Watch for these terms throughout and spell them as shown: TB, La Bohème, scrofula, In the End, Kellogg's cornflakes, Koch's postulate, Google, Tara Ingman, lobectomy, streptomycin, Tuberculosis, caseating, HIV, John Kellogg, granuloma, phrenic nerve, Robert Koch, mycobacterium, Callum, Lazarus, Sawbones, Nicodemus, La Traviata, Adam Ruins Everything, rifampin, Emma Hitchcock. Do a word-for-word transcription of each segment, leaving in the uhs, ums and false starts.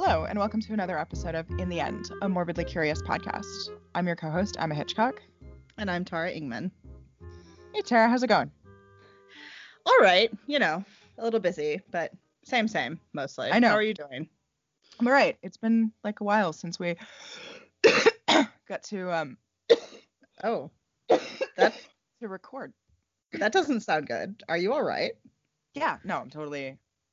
Hello, and welcome to another episode of In the End, a morbidly curious podcast. I'm your co-host, Emma Hitchcock. And I'm Tara Ingman. Hey, Tara, how's it going? All right. You know, a little busy, but same, same, mostly. I know. How are you doing? I'm all right. It's been like a while since we got to, um, oh, that to record. That doesn't sound good. Are you all right? Yeah. No, I'm totally,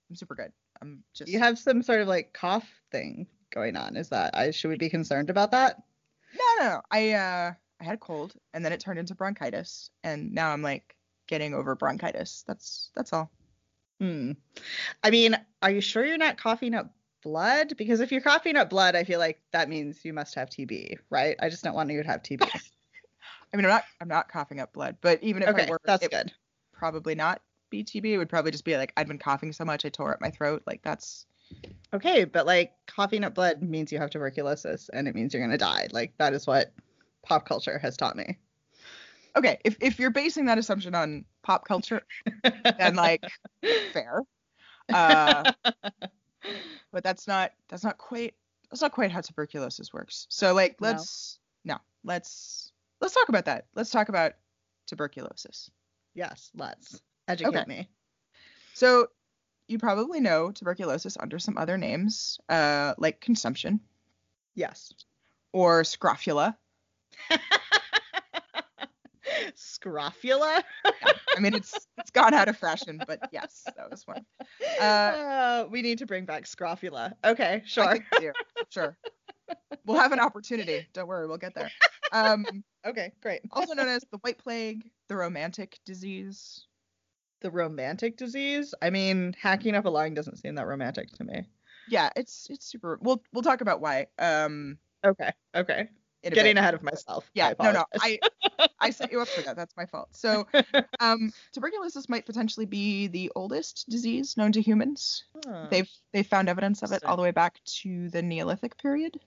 I'm super good. I'm just... You have some sort of like cough thing going on. Is that, I should we be concerned about that? No, no, no. I, uh, I had a cold and then it turned into bronchitis and now I'm like getting over bronchitis. That's, that's all. Hmm. I mean, are you sure you're not coughing up blood? Because if you're coughing up blood, I feel like that means you must have T B, right? I just don't want you to have T B. I mean, I'm not, I'm not coughing up blood, but even if okay, I were, that's it good. Would probably not be T B. It would probably just be like, I'd been coughing so much, I tore up my throat. Like that's okay. But like coughing up blood means you have tuberculosis and it means you're going to die. Like that is what pop culture has taught me. Okay. If, if you're basing that assumption on pop culture, then like fair. Uh, but that's not, that's not quite, that's not quite how tuberculosis works. So like, let's, no, no let's, Let's talk about that. Let's talk about tuberculosis. Yes, let's. Educate okay. me. So you probably know tuberculosis under some other names, uh, like consumption. Yes. Or scrofula. Scrofula? Yeah. I mean, it's it's gone out of fashion, but yes, that was one. Uh, uh, we need to bring back scrofula. Okay, sure. Sure. We'll have an opportunity. Don't worry, we'll get there. Um, okay, great. Also known as the White Plague, the Romantic Disease. The Romantic Disease? I mean, hacking up a lung doesn't seem that romantic to me. Yeah, it's it's super. We'll we'll talk about why. Um, okay, okay. Getting bit. ahead of myself. Yeah, no, no. I I set you up for that. That's my fault. So, um, tuberculosis might potentially be the oldest disease known to humans. Huh. They've they've found evidence of it all the way back to the Neolithic period.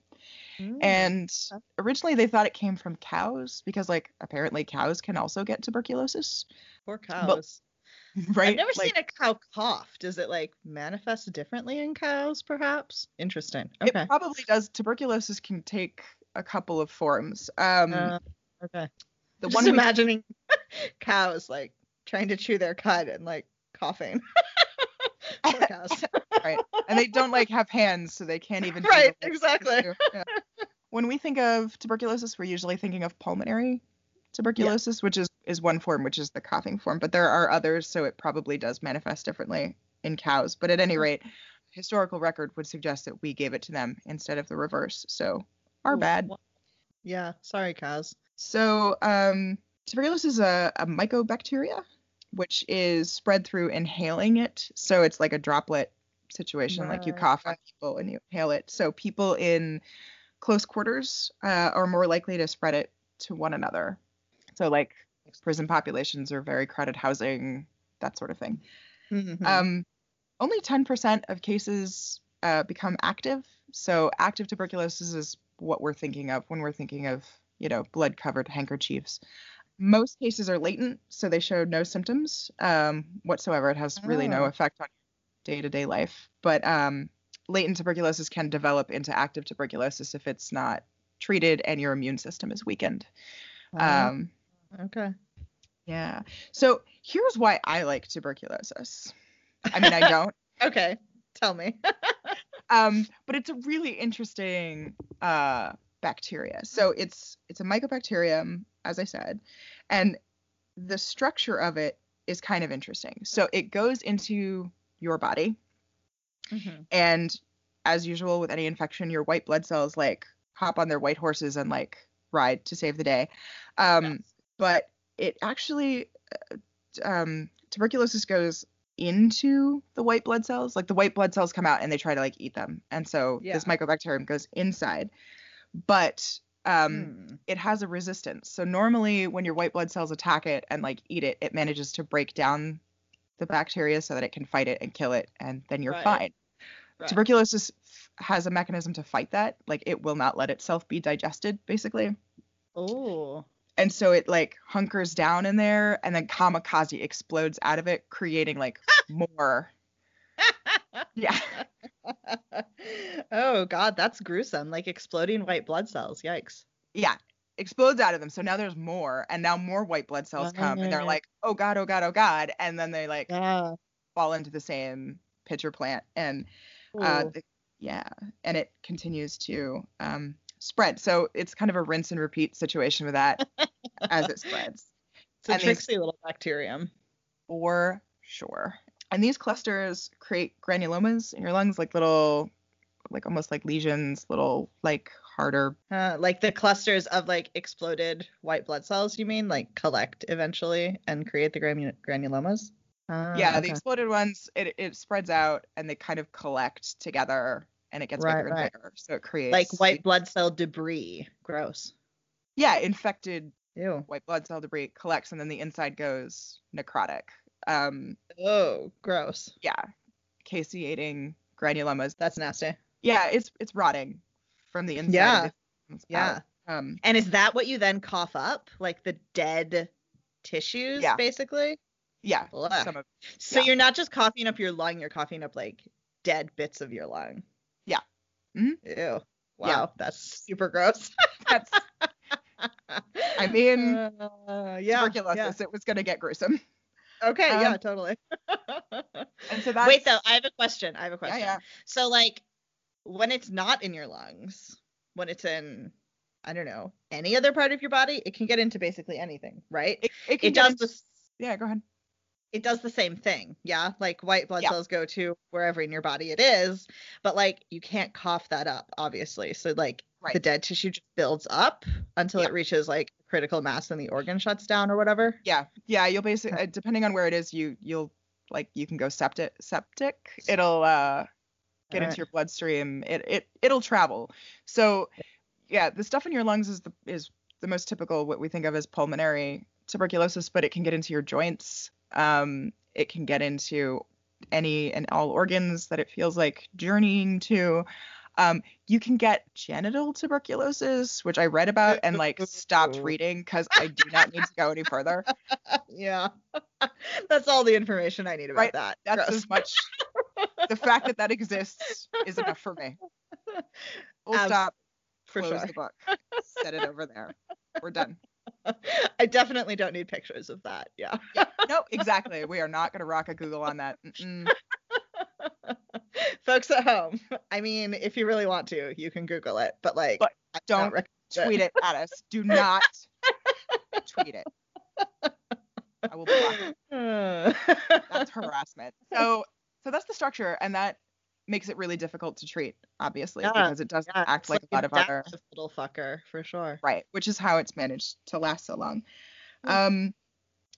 And originally they thought it came from cows because, like, apparently cows can also get tuberculosis. Poor cows. But, right? I've never like, seen a cow cough. Does it, like, manifest differently in cows, perhaps? Interesting. Okay. It probably does. Tuberculosis can take a couple of forms. Um, uh, okay. The I'm one just imagining we... cows, like, trying to chew their cud and, like, coughing. Poor cows. Right. And they don't like have hands, so they can't even. Right. Exactly. Yeah. When we think of tuberculosis, we're usually thinking of pulmonary tuberculosis, yeah. which is, is one form, which is the coughing form. But there are others, so it probably does manifest differently in cows. But at any rate, historical record would suggest that we gave it to them instead of the reverse. So our Ooh, bad. Yeah. Sorry, cows. So um, tuberculosis is a, a mycobacteria, which is spread through inhaling it. So it's like a droplet situation, right. Like you cough on people and you inhale it. So people in close quarters uh, are more likely to spread it to one another. So like prison populations or very crowded housing, that sort of thing. Mm-hmm. Um, only ten percent of cases uh, become active. So active tuberculosis is what we're thinking of when we're thinking of, you know, blood-covered handkerchiefs. Most cases are latent, so they show no symptoms um, whatsoever. It has really oh. no effect on day-to-day life. But um, latent tuberculosis can develop into active tuberculosis if it's not treated and your immune system is weakened. Wow. Um, okay. Yeah. So here's why I like tuberculosis. I mean, I don't. Okay. Tell me. um, but it's a really interesting uh, bacteria. So it's it's a mycobacterium, as I said, and the structure of it is kind of interesting. So it goes into your body. Mm-hmm. And as usual with any infection, your white blood cells like hop on their white horses and like ride to save the day. Um, yes. But it actually, um, tuberculosis goes into the white blood cells. Like the white blood cells come out and they try to like eat them. And so yeah. this mycobacterium goes inside. But Um, hmm. it has a resistance. So normally when your white blood cells attack it and like eat it, it manages to break down the bacteria so that it can fight it and kill it. And then you're right. fine. Right. Tuberculosis f- has a mechanism to fight that. Like it will not let itself be digested basically. Oh. And so it like hunkers down in there and then kamikaze explodes out of it, creating like more. Yeah. Oh, God, that's gruesome. Like exploding white blood cells. Yikes. Yeah. Explodes out of them. So now there's more, and now more white blood cells come, and they're like, oh, God, oh, God, oh, God. And then they like yeah. fall into the same pitcher plant. And uh, the, yeah, and it continues to um, spread. So it's kind of a rinse and repeat situation with that as it spreads. It's a and tricksy these, little bacterium. For sure. And these clusters create granulomas in your lungs, like little, like almost like lesions, little like harder. Uh, like the clusters of like exploded white blood cells, you mean, like collect eventually and create the granu- granulomas? Uh, yeah, okay. The exploded ones, it, it spreads out and they kind of collect together and it gets right, bigger right. and bigger. So it creates. Like white blood cell debris. Gross. Yeah, infected Ew. white blood cell debris collects and then the inside goes necrotic. Um, oh, gross. Yeah. Caseating granulomas. That's nasty. Yeah, it's it's rotting from the inside. Yeah. The yeah. Um, and is that what you then cough up? Like the dead tissues, yeah. basically? Yeah. Some of, so yeah. you're not just coughing up your lung, you're coughing up like dead bits of your lung. Yeah. Mm-hmm. Ew. Wow. Yeah. That's super gross. That's. I mean, uh, yeah, tuberculosis, yeah. it was going to get gruesome. Okay, uh, yeah, totally. And so that's... Wait, though, I have a question. I have a question. Yeah, yeah. So, like, when it's not in your lungs, when it's in, I don't know, any other part of your body, it can get into basically anything, right? It, it, it does. Into... The... Yeah, go ahead. It does the same thing, yeah? Like, white blood yeah. cells go to wherever in your body it is, but, like, you can't cough that up, obviously. So, like, right. the dead tissue just builds up until yeah. it reaches, like, critical mass and the organ shuts down or whatever. Yeah. Yeah. You'll basically, depending on where it is, you, you'll like, you can go septic, septic. It'll, uh, get All into right. your bloodstream. It, it, it'll travel. So yeah, the stuff in your lungs is the, is the most typical, what we think of as pulmonary tuberculosis, but it can get into your joints. Um, it can get into any and all organs that it feels like journeying to. Um, you can get genital tuberculosis, which I read about and like stopped reading because I do not need to go any further. Yeah, that's all the information I need about right? that. That's Gross. As much. The fact that that exists is enough for me. We'll Absolutely. Stop. For Close sure. the book. Set it over there. We're done. I definitely don't need pictures of that. Yeah. yeah. No, exactly. We are not going to rock a Google on that. Mm-mm. Folks at home, I mean, if you really want to, you can Google it, but like, but don't, don't tweet it. it at us. Do not tweet it. I will block it. That's harassment. So, so that's the structure, and that makes it really difficult to treat, obviously, yeah, because it doesn't yeah, act like, like a lot of other little fucker for sure, right? Which is how it's managed to last so long. Yeah. Um,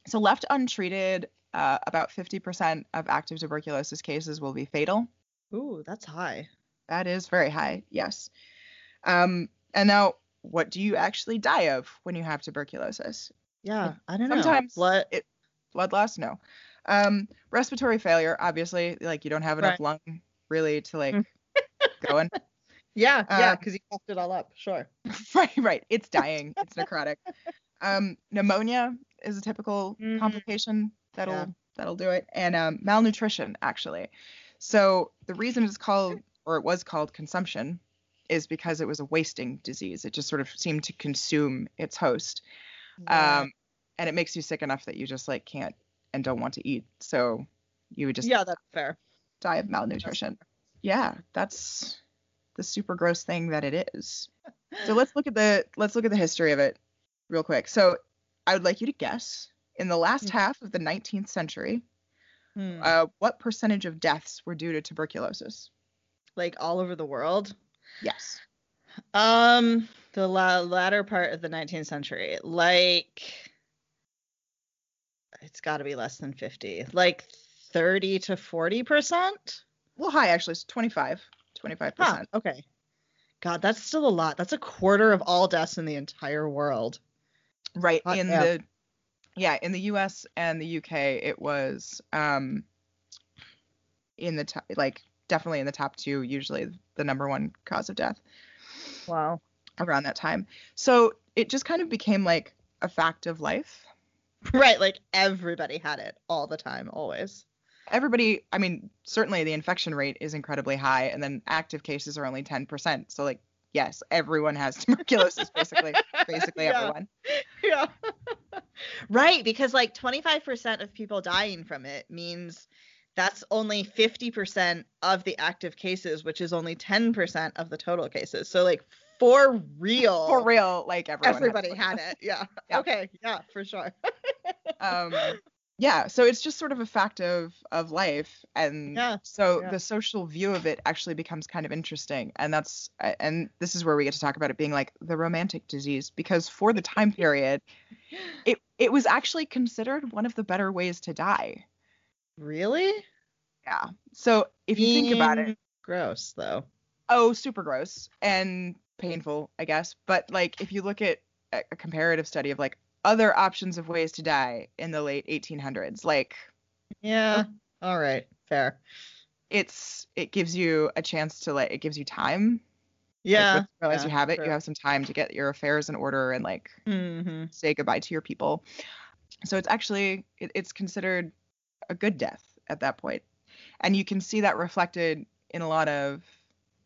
so left untreated. Uh, about fifty percent of active tuberculosis cases will be fatal. Ooh, that's high. That is very high, yes. Um, and now, what do you actually die of when you have tuberculosis? Yeah, I don't Sometimes know. Sometimes blood... It, blood loss? No. Um, respiratory failure, obviously. Like, you don't have enough right. lung, really, to, like, going. Yeah, um, yeah, because you fucked it all up, sure. Right, right. It's dying. It's necrotic. Um, pneumonia is a typical mm-hmm. complication. That'll yeah. that'll do it. And um, malnutrition, actually. So the reason it's called, or it was called consumption, is because it was a wasting disease. It just sort of seemed to consume its host. Yeah. Um, and it makes you sick enough that you just like can't and don't want to eat. So you would just yeah, that's fair. Die of malnutrition. That's yeah, that's the super gross thing that it is. So let's look at the let's look at the history of it real quick. So I would like you to guess. In the last mm. half of the nineteenth century, mm. uh, what percentage of deaths were due to tuberculosis? Like all over the world? Yes. Um, the la- latter part of the nineteenth century, like it's got to be less than fifty, like thirty to forty percent. Well, high actually, it's twenty-five, twenty-five percent. Huh, okay. God, that's still a lot. That's a quarter of all deaths in the entire world. Right. Hot in damn. the Yeah, in the U S and the U K, it was um, in the top, like definitely in the top two, usually the number one cause of death. Wow. Around that time. So it just kind of became like a fact of life. Right, like everybody had it all the time, always. everybody, I mean, certainly the infection rate is incredibly high, and then active cases are only ten percent. So, like, yes, everyone has tuberculosis, basically, basically yeah. everyone. Yeah. Right. Because like twenty-five percent of people dying from it means that's only fifty percent of the active cases, which is only ten percent of the total cases. So like for real, for real, like everyone everybody had it. Yeah. yeah. Okay. Yeah, for sure. um, yeah. So it's just sort of a fact of, of life. And yeah. so yeah. the social view of it actually becomes kind of interesting. And that's, and this is where we get to talk about it being like the romantic disease, because for the time period, it, it was actually considered one of the better ways to die. Really? Yeah. So if you think about it. Gross, though. Oh, super gross and painful, I guess. But like if you look at a comparative study of like other options of ways to die in the late eighteen hundreds, like. Yeah. Oh, all right. Fair. It's it gives you a chance to like it gives you time. Yeah. Like, realize yeah, you have it. Sure. You have some time to get your affairs in order and like mm-hmm. say goodbye to your people. So it's actually it, it's considered a good death at that point. And you can see that reflected in a lot of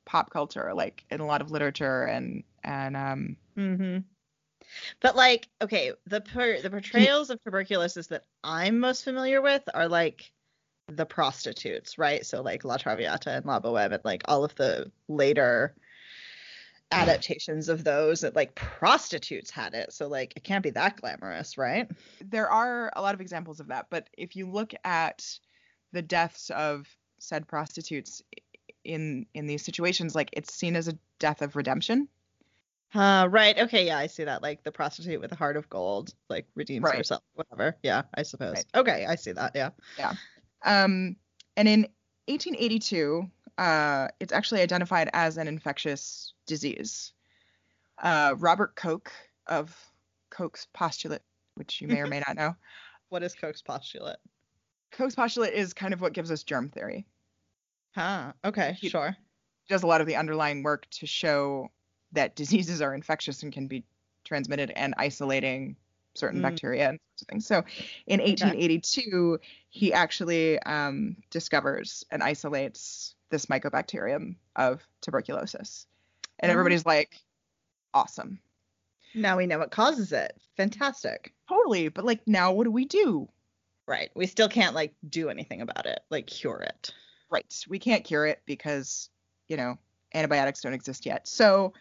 pop culture, like in a lot of literature and, and, um, mm-hmm. But like, okay. The, per- the portrayals of tuberculosis that I'm most familiar with are like the prostitutes, right? So like La Traviata and La Bohème and like all of the later adaptations of those that like prostitutes had it, so like it can't be that glamorous, right? There are a lot of examples of that, but if you look at the deaths of said prostitutes in in these situations, like it's seen as a death of redemption. Uh right, okay, yeah, I see that, like the prostitute with a heart of gold like redeems right. herself, whatever. Yeah, I suppose. Right. Okay, I see that. Yeah, yeah. Um, and in eighteen eighty-two, uh, it's actually identified as an infectious disease. Uh, Robert Koch of Koch's postulate, which you may or may not know. What is Koch's postulate? Koch's postulate is kind of what gives us germ theory. Huh. Okay. He sure. does a lot of the underlying work to show that diseases are infectious and can be transmitted, and isolating certain mm. bacteria and things. So in eighteen eighty-two, okay. he actually um, discovers and isolates this mycobacterium of tuberculosis. And everybody's like, awesome. Now we know what causes it. Fantastic. Totally. But like, now what do we do? Right. We still can't like do anything about it, like cure it. Right. We can't cure it because, you know, antibiotics don't exist yet. So,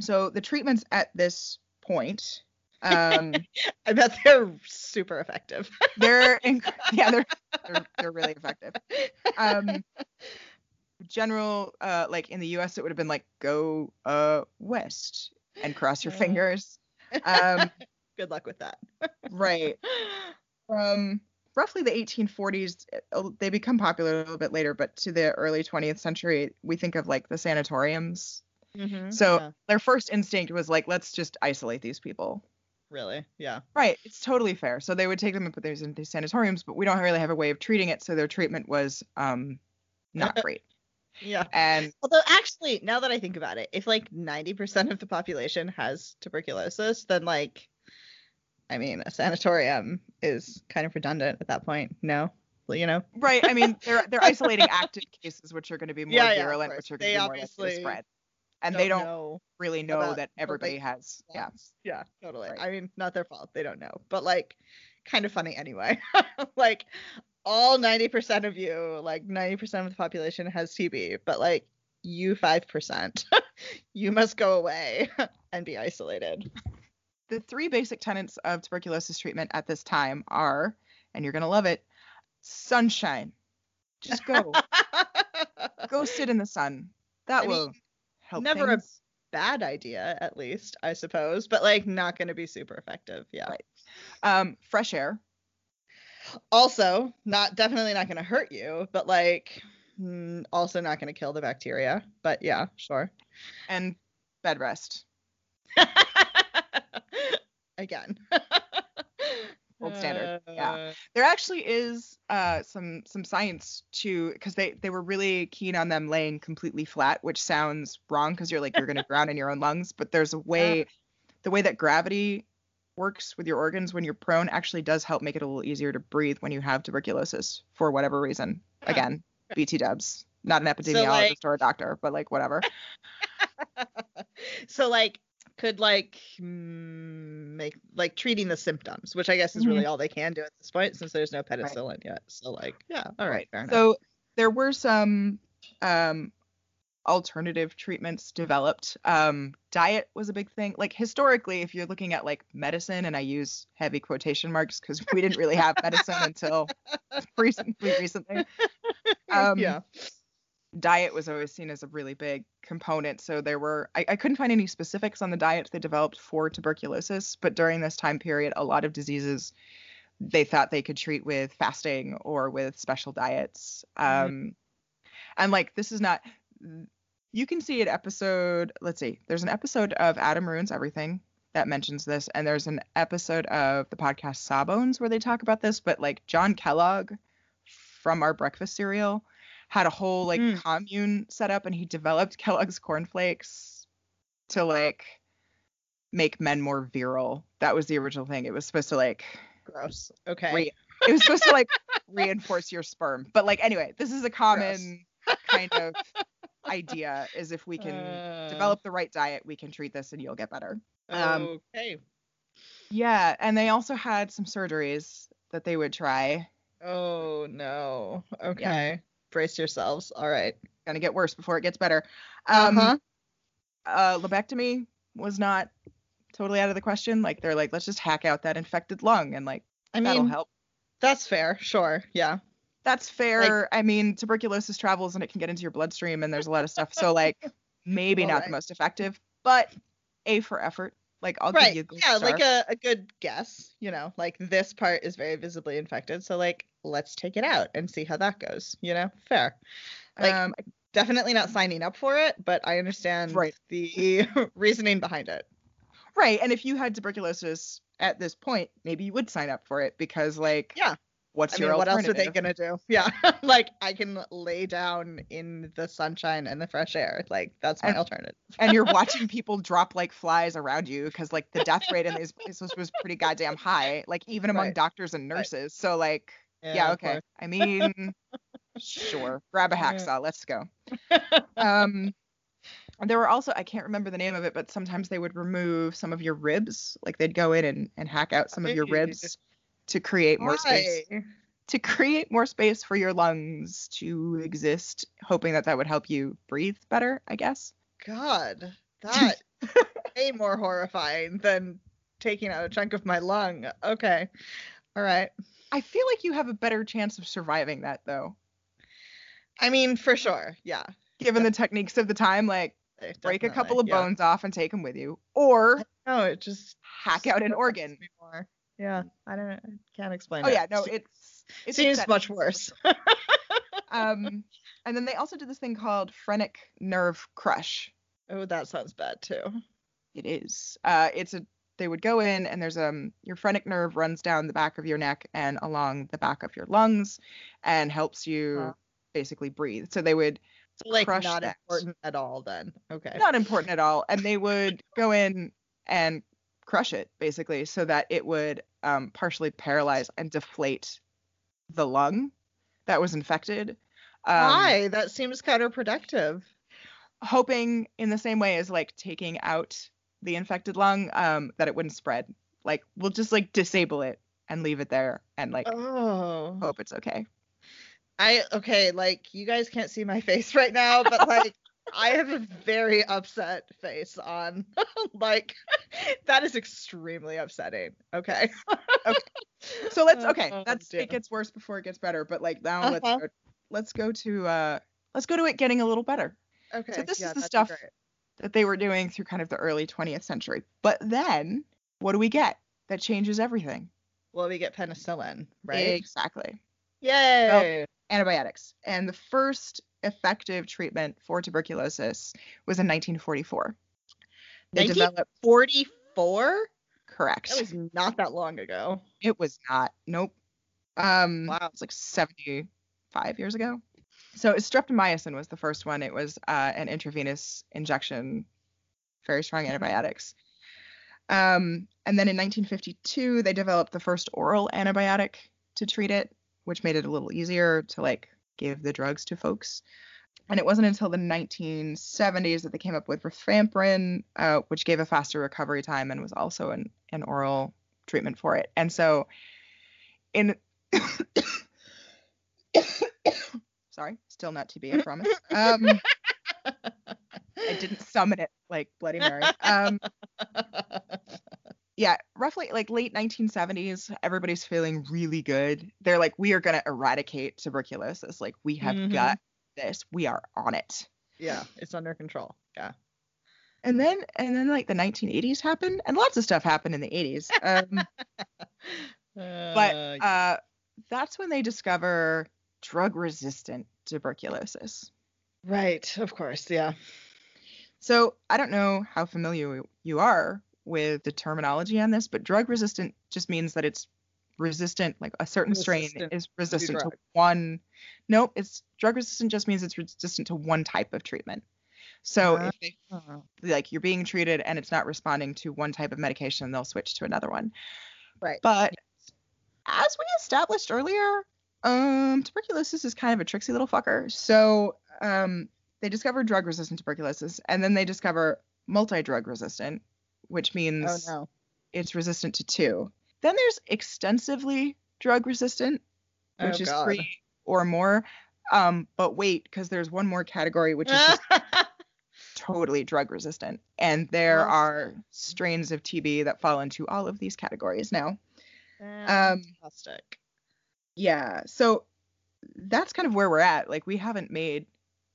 so the treatments at this point, um, I bet they're super effective. They're, inc- yeah, they're, they're, they're really effective. Um, General, uh, like in the U S, it would have been like go uh, west and cross your fingers. Um, Good luck with that. Right. From roughly the eighteen forties, they become popular a little bit later, but to the early twentieth century, we think of like the sanatoriums. Mm-hmm, so yeah. their first instinct was like, let's just isolate these people. Really? Yeah. Right. It's totally fair. So they would take them and put them in these sanatoriums, but we don't really have a way of treating it. So their treatment was um, not great. Yeah. And although actually, now that I think about it, if like ninety percent of the population has tuberculosis, then like, I mean, a sanatorium is kind of redundant at that point. No, you know. Right. I mean, they're they're isolating active cases, which are going to be more yeah, virulent, yeah, which are going to be more likely to spread. And they don't know really know about, that everybody has. Yeah. Yeah, totally. Right. I mean, not their fault. They don't know. But like, kind of funny anyway. Like, all ninety percent of you, like ninety percent of the population has T B, but like you five percent, you must go away and be isolated. The three basic tenets of tuberculosis treatment at this time are, and you're going to love it, sunshine. Just go. Go sit in the sun. That I will mean, help never things. A bad idea, at least, I suppose, but like not going to be super effective. Yeah. Right. Um, fresh air. Also, not definitely not going to hurt you, but like also not going to kill the bacteria. But yeah, sure. And bed rest. Again. Gold standard. Yeah. There actually is uh, some some science to, because they, they were really keen on them laying completely flat, which sounds wrong because you're like, you're going to drown in your own lungs. But there's a way, the way that gravity works with your organs when you're prone actually does help make it a little easier to breathe when you have tuberculosis for whatever reason. Yeah. Again, B T dubs. Not an epidemiologist so like, or a doctor, but like whatever. So like could like make like treating the symptoms, which I guess is really mm-hmm. all they can do at this point since there's no penicillin right. yet. So like, yeah, all right. Fair so enough. There were some um, alternative treatments developed. Um, diet was a big thing. Like historically, if you're looking at like medicine, and I use heavy quotation marks because we didn't really have medicine until recently. recently. Um, yeah. Diet was always seen as a really big component. So there were, I, I couldn't find any specifics on the diets they developed for tuberculosis, but during this time period, a lot of diseases they thought they could treat with fasting or with special diets. Um, mm-hmm. And like, this is not, you can see an episode, let's see, there's an episode of Adam Ruins Everything that mentions this. And there's an episode of the podcast Sawbones where they talk about this, but like John Kellogg from our breakfast cereal had a whole like mm. commune set up, and he developed Kellogg's cornflakes to like make men more virile. That was the original thing. It was supposed to like gross. Okay. Re- it was supposed to like reinforce your sperm. But like anyway, this is a common gross. Kind of idea is if we can uh... develop the right diet, we can treat this and you'll get better. Um, okay. Yeah, and they also had some surgeries that they would try. Oh no. Okay. Yeah. Brace yourselves. All right. Gonna get worse before it gets better. Um, uh-huh. uh, lobectomy was not totally out of the question. Like they're like, let's just hack out that infected lung and like I that'll mean, help. That's fair. Sure. Yeah. That's fair. Like, I mean, tuberculosis travels and it can get into your bloodstream and there's a lot of stuff. So like maybe not right. the most effective, but A for effort. Like I'll right. give you a gold yeah, star. Like a, a good guess. You know, like this part is very visibly infected. So like let's take it out and see how that goes, you know? Fair. Like, um, definitely not signing up for it, but I understand right. the reasoning behind it. Right, and if you had tuberculosis at this point, maybe you would sign up for it because, like, yeah. what's I your mean, alternative? What else are they going to do? Yeah, like, I can lay down in the sunshine and the fresh air. Like, that's my and, alternative. And you're watching people drop like flies around you because, like, the death rate in these places was pretty goddamn high, like, even among right. doctors and nurses. Right. So, like... Yeah, yeah, okay. I mean, sure. Grab a hacksaw. Let's go. Um, there were also, I can't remember the name of it, but sometimes they would remove some of your ribs. Like they'd go in and, and hack out some of your ribs to create more Why? space. To create more space for your lungs to exist, hoping that that would help you breathe better, I guess. God, that is way more horrifying than taking out a chunk of my lung. Okay. All right. I feel like you have a better chance of surviving that, though. I mean, for sure. Yeah. Given the techniques of the time, like Definitely, break a couple of yeah. bones off and take them with you. Or no, it just hack out an organ. Yeah. I don't I can't explain oh, it. Oh, yeah. No, it's... It seems much worse. um, And then they also did this thing called phrenic nerve crush. Oh, that sounds bad, too. It is. Uh, It's a... They would go in and there's um your phrenic nerve runs down the back of your neck and along the back of your lungs and helps you huh. basically breathe. So they would so like crush not that. important at all then. Okay. Not important at all. And they would go in and crush it basically so that it would um, partially paralyze and deflate the lung that was infected. Um, Why? That seems counterproductive. Hoping in the same way as like taking out the infected lung, um, that it wouldn't spread. Like, we'll just, like, disable it and leave it there and, like, oh. hope it's okay. I, okay, like, you guys can't see my face right now, but, like, I have a very upset face on. Like, that is extremely upsetting. Okay. Okay. So let's, okay, oh, that's, dear. It gets worse before it gets better, but, like, now uh-huh. let's, go, let's go to, uh, let's go to it getting a little better. Okay. So this yeah, is the stuff that they were doing through kind of the early twentieth century. But then, what do we get that changes everything? Well, we get penicillin, right? Exactly. Yay! So, antibiotics. And the first effective treatment for tuberculosis was in nineteen forty-four. They nineteen forty-four? Developed... Correct. That was not that long ago. It was not. Nope. Um, wow. It was like seventy-five years ago. So streptomycin was the first one. It was uh, an intravenous injection, very strong antibiotics. Um, and then in nineteen fifty-two, they developed the first oral antibiotic to treat it, which made it a little easier to like give the drugs to folks. And it wasn't until the nineteen seventies that they came up with rifampin, uh, which gave a faster recovery time and was also an, an oral treatment for it. And so in... Sorry, still not T B, I promise. Um, I didn't summon it like Bloody Mary. Um, yeah, roughly like late nineteen seventies, everybody's feeling really good. They're like, we are going to eradicate tuberculosis. Like, we have mm-hmm. got this. We are on it. Yeah, it's under control. Yeah. And then, and then like the nineteen eighties happened, and lots of stuff happened in the eighties. Um, uh, but uh, that's when they discover... drug-resistant tuberculosis. Right, of course, yeah. So I don't know how familiar you are with the terminology on this, but drug-resistant just means that it's resistant, like a certain resistant strain is resistant to, to one. Nope, it's drug-resistant just means it's resistant to one type of treatment. So uh, if they, uh, like you're being treated and it's not responding to one type of medication, they'll switch to another one. Right. But as we established earlier, Um, tuberculosis is kind of a tricksy little fucker. So, um, they discover drug-resistant tuberculosis, and then they discover multi-drug-resistant, which means oh, no. it's resistant to two. Then there's extensively drug-resistant, which oh, is God. three or more. Um, but wait, because there's one more category, which is just totally drug-resistant. And there oh, are strains of T B that fall into all of these categories now. Um, fantastic. Yeah, so that's kind of where we're at. Like, we haven't made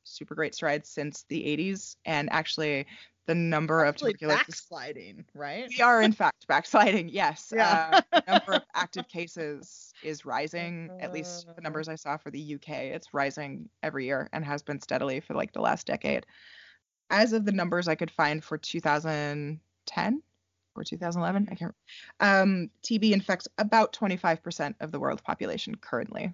super great strides since the eighties, and actually the number actually of tuberculosis... backsliding, right? We are, in fact, backsliding, yes. Yeah. Uh, the number of active cases is rising, at least the numbers I saw for the U K. It's rising every year and has been steadily for, like, the last decade. As of the numbers I could find for two thousand ten... or two thousand eleven, I can't remember. Um, T B infects about twenty-five percent of the world population currently.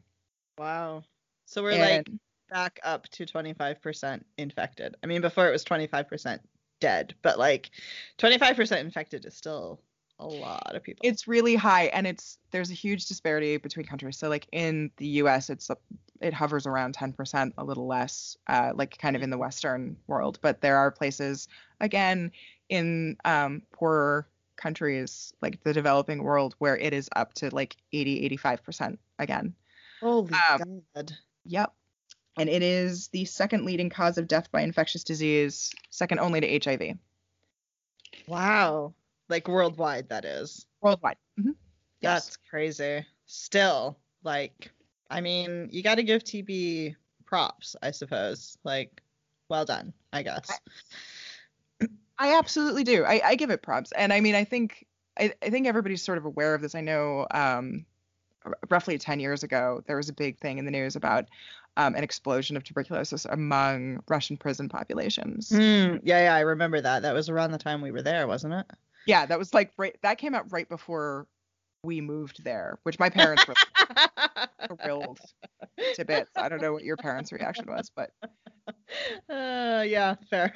Wow. So we're and, like back up to twenty-five percent infected. I mean, before it was twenty-five percent dead, but like twenty-five percent infected is still a lot of people. It's really high, and it's there's a huge disparity between countries. So like in the U S, it's it hovers around ten percent, a little less, uh, like kind of in the Western world. But there are places, again, in um, poorer countries, like the developing world, where it is up to like eighty, eighty-five percent again. Holy um, God. Yep. And it is the second leading cause of death by infectious disease, second only to H I V. Wow. Like worldwide, that is. Worldwide. Mm-hmm. Yes. That's crazy. Still, like, I mean, you got to give T B props, I suppose. Like, well done, I guess. I- I absolutely do. I, I give it props. And I mean, I think I, I think everybody's sort of aware of this. I know um, r- roughly ten years ago, there was a big thing in the news about um, an explosion of tuberculosis among Russian prison populations. Mm, yeah, yeah, I remember that. That was around the time we were there, wasn't it? Yeah, that was like right. That came out right before we moved there, which my parents were thrilled to bits. I don't know what your parents' reaction was, but. Uh, yeah, fair.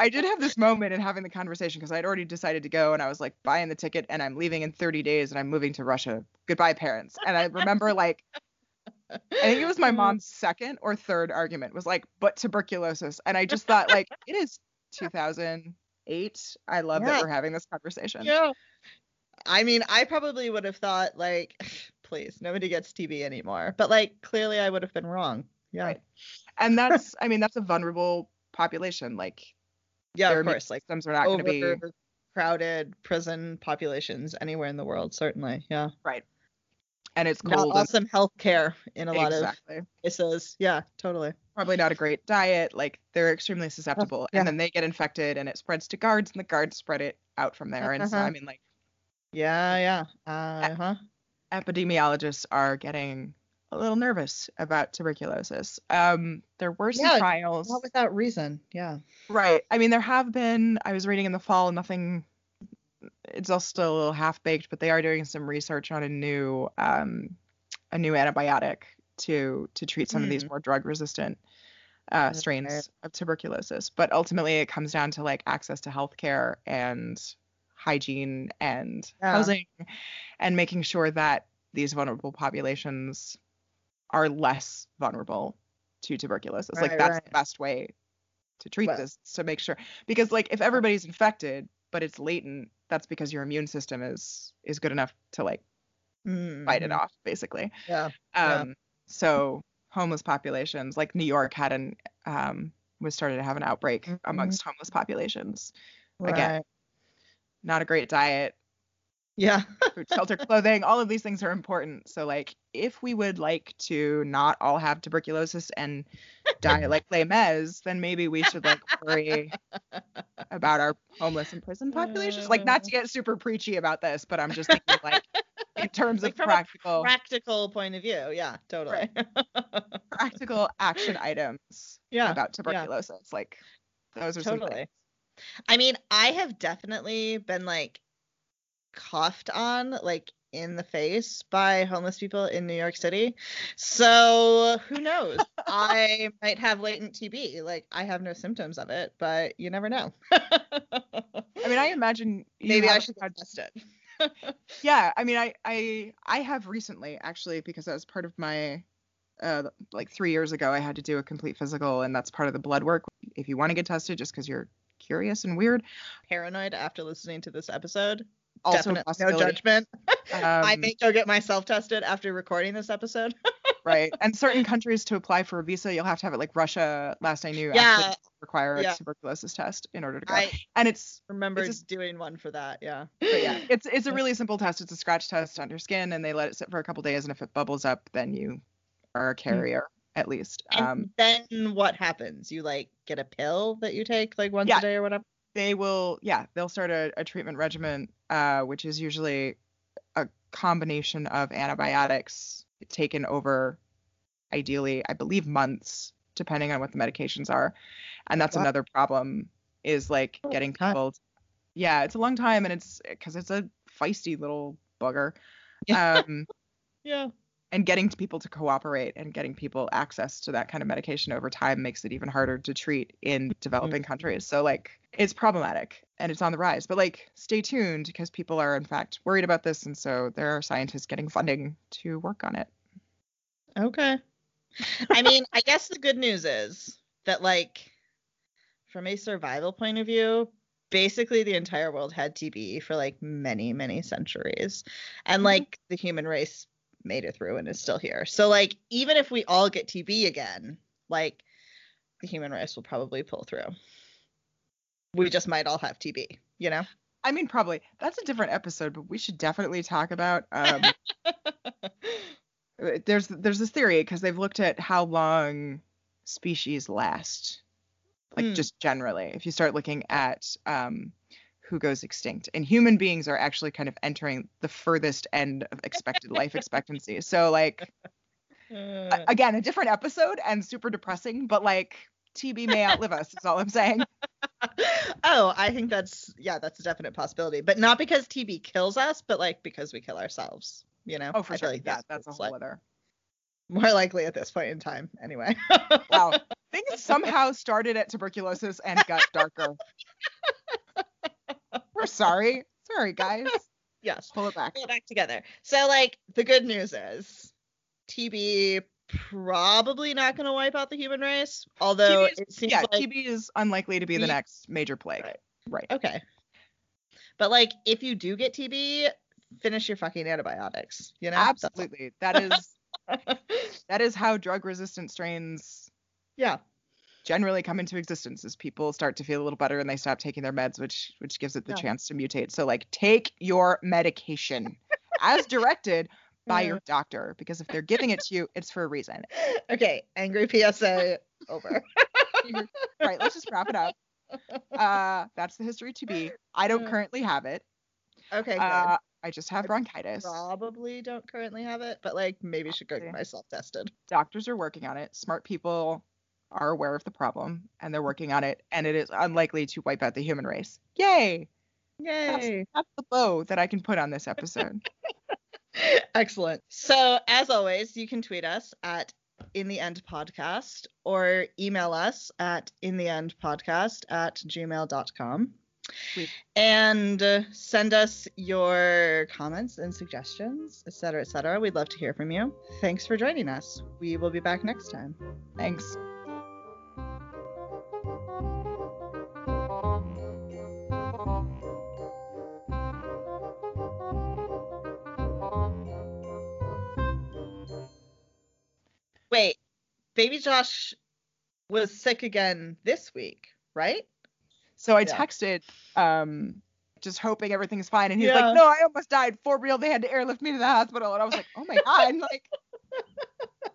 I did have this moment in having the conversation because I'd already decided to go, and I was like buying the ticket and I'm leaving in thirty days and I'm moving to Russia. Goodbye, parents. And I remember like, I think it was my mom's second or third argument was like, but tuberculosis. And I just thought like, it is two thousand eight. I love yeah. that we're having this conversation. Yeah. I mean, I probably would have thought like, please, nobody gets T B anymore. But like, clearly I would have been wrong. Yeah. Right. And that's, I mean, that's a vulnerable population. Like, yeah, of course. Like, systems are not going to be overcrowded prison populations anywhere in the world, certainly. Yeah. Right. And it's cold. Not awesome health care in a lot of places. Yeah, totally. Probably not a great diet. Like, they're extremely susceptible. Yeah. And then they get infected and it spreads to guards, and the guards spread it out from there. Uh-huh. And so, I mean, like. Yeah, yeah. Uh huh. Epidemiologists are getting a little nervous about tuberculosis. Um, there were some yeah, trials. Not without reason. Yeah. Right. I mean, there have been, I was reading in the fall, nothing, it's all still a little half baked, but they are doing some research on a new, um, a new antibiotic to, to treat some mm. of these more drug resistant, uh, strains right. of tuberculosis. But ultimately it comes down to like access to healthcare and hygiene and yeah. housing, and making sure that these vulnerable populations are less vulnerable to tuberculosis. Right, like that's right. the best way to treat well, this, to make sure, because like if everybody's infected but it's latent, that's because your immune system is is good enough to like mm-hmm. fight it off, basically. Yeah. Um. Yeah. So homeless populations, like New York had an um was started to have an outbreak mm-hmm. amongst homeless populations. Right. Again, not a great diet. Yeah. Food, shelter, clothing, all of these things are important. So like if we would like to not all have tuberculosis and die like Les Mis, then maybe we should like worry about our homeless and prison populations. Like, not to get super preachy about this, but I'm just thinking like in terms like of from practical a practical point of view. Yeah, totally. Right. Practical action items yeah, about tuberculosis. Yeah. Like those are totally. Some things. I mean, I have definitely been like coughed on like in the face by homeless people in New York City, so who knows? I might have latent T B. Like, I have no symptoms of it, but you never know. I mean, I imagine maybe I should have test it. Yeah, I mean, I I I have recently, actually, because that was part of my uh like three years ago I had to do a complete physical, and that's part of the blood work. If you want to get tested just because you're curious and weird, paranoid after listening to this episode. Also, no judgment. Um, I think I'll get myself tested after recording this episode. Right. And certain countries, to apply for a visa, you'll have to have it, like Russia, last I knew, yeah. actually require a yeah. tuberculosis test in order to go. I and it's remember it's just, doing one for that. Yeah. But yeah. It's it's a really simple test. It's a scratch test on your skin, and they let it sit for a couple days, and if it bubbles up, then you are a carrier. Mm-hmm. At least. And um, then what happens? You like get a pill that you take like once yeah. a day or whatever? They will, yeah, they'll start a, a treatment regimen, uh, which is usually a combination of antibiotics taken over, ideally, I believe, months, depending on what the medications are. And that's wow. another problem, is like oh, getting people. To, yeah, it's a long time, and it's because it's a feisty little bugger. Yeah. Um, yeah. And getting people to cooperate and getting people access to that kind of medication over time makes it even harder to treat in developing mm-hmm. countries. So like it's problematic and it's on the rise, but like stay tuned, because people are in fact worried about this. And so there are scientists getting funding to work on it. Okay. I mean, I guess the good news is that like from a survival point of view, basically the entire world had T B for like many, many centuries, and mm-hmm. like the human race made it through and is still here. So like even if we all get T B again, like the human race will probably pull through. We just might all have T B, you know? I mean, probably. That's a different episode, but we should definitely talk about um there's there's this theory, because they've looked at how long species last, like mm. just generally, if you start looking at um who goes extinct, and human beings are actually kind of entering the furthest end of expected life expectancy. So like uh, again, a different episode and super depressing, but like T B may outlive us is all I'm saying. Oh, I think that's yeah that's a definite possibility, but not because T B kills us, but like because we kill ourselves, you know? Oh, for I sure. Like yeah, that's, that's a whole like, other more likely at this point in time anyway. Wow, things somehow started at tuberculosis and got darker. We're sorry. Sorry, guys. Yes. Pull it back. Pull it back together. So, like, the good news is T B probably not going to wipe out the human race, although is, it seems yeah, like... T B is unlikely to be the next major plague. Right. Right. Okay. But, like, if you do get T B, finish your fucking antibiotics, you know? Absolutely. That is that is how drug-resistant strains... Yeah. generally come into existence, as people start to feel a little better and they stop taking their meds, which which gives it the yeah. chance to mutate. So like take your medication as directed by your doctor, because if they're giving it to you, it's for a reason. Okay, angry P S A over. Right, let's just wrap it up. Uh, that's the history to be. I don't currently have it. Okay, good. Uh, I just have bronchitis. I probably don't currently have it, but like maybe should go get myself tested. Doctors are working on it. Smart people are aware of the problem, and they're working on it, and it is unlikely to wipe out the human race. Yay! Yay! That's, that's the bow that I can put on this episode. Excellent. So, as always, you can tweet us at In the End Podcast, or email us at in the end podcast at gmail dot com. Sweet. And uh, send us your comments and suggestions, et cetera, et cetera. We'd love to hear from you. Thanks for joining us. We will be back next time. Thanks. Wait, baby Josh was sick again this week, right? So I yeah. texted, um, just hoping everything's fine. And he's yeah. like, no, I almost died for real. They had to airlift me to the hospital. And I was like, oh my God. I'm like,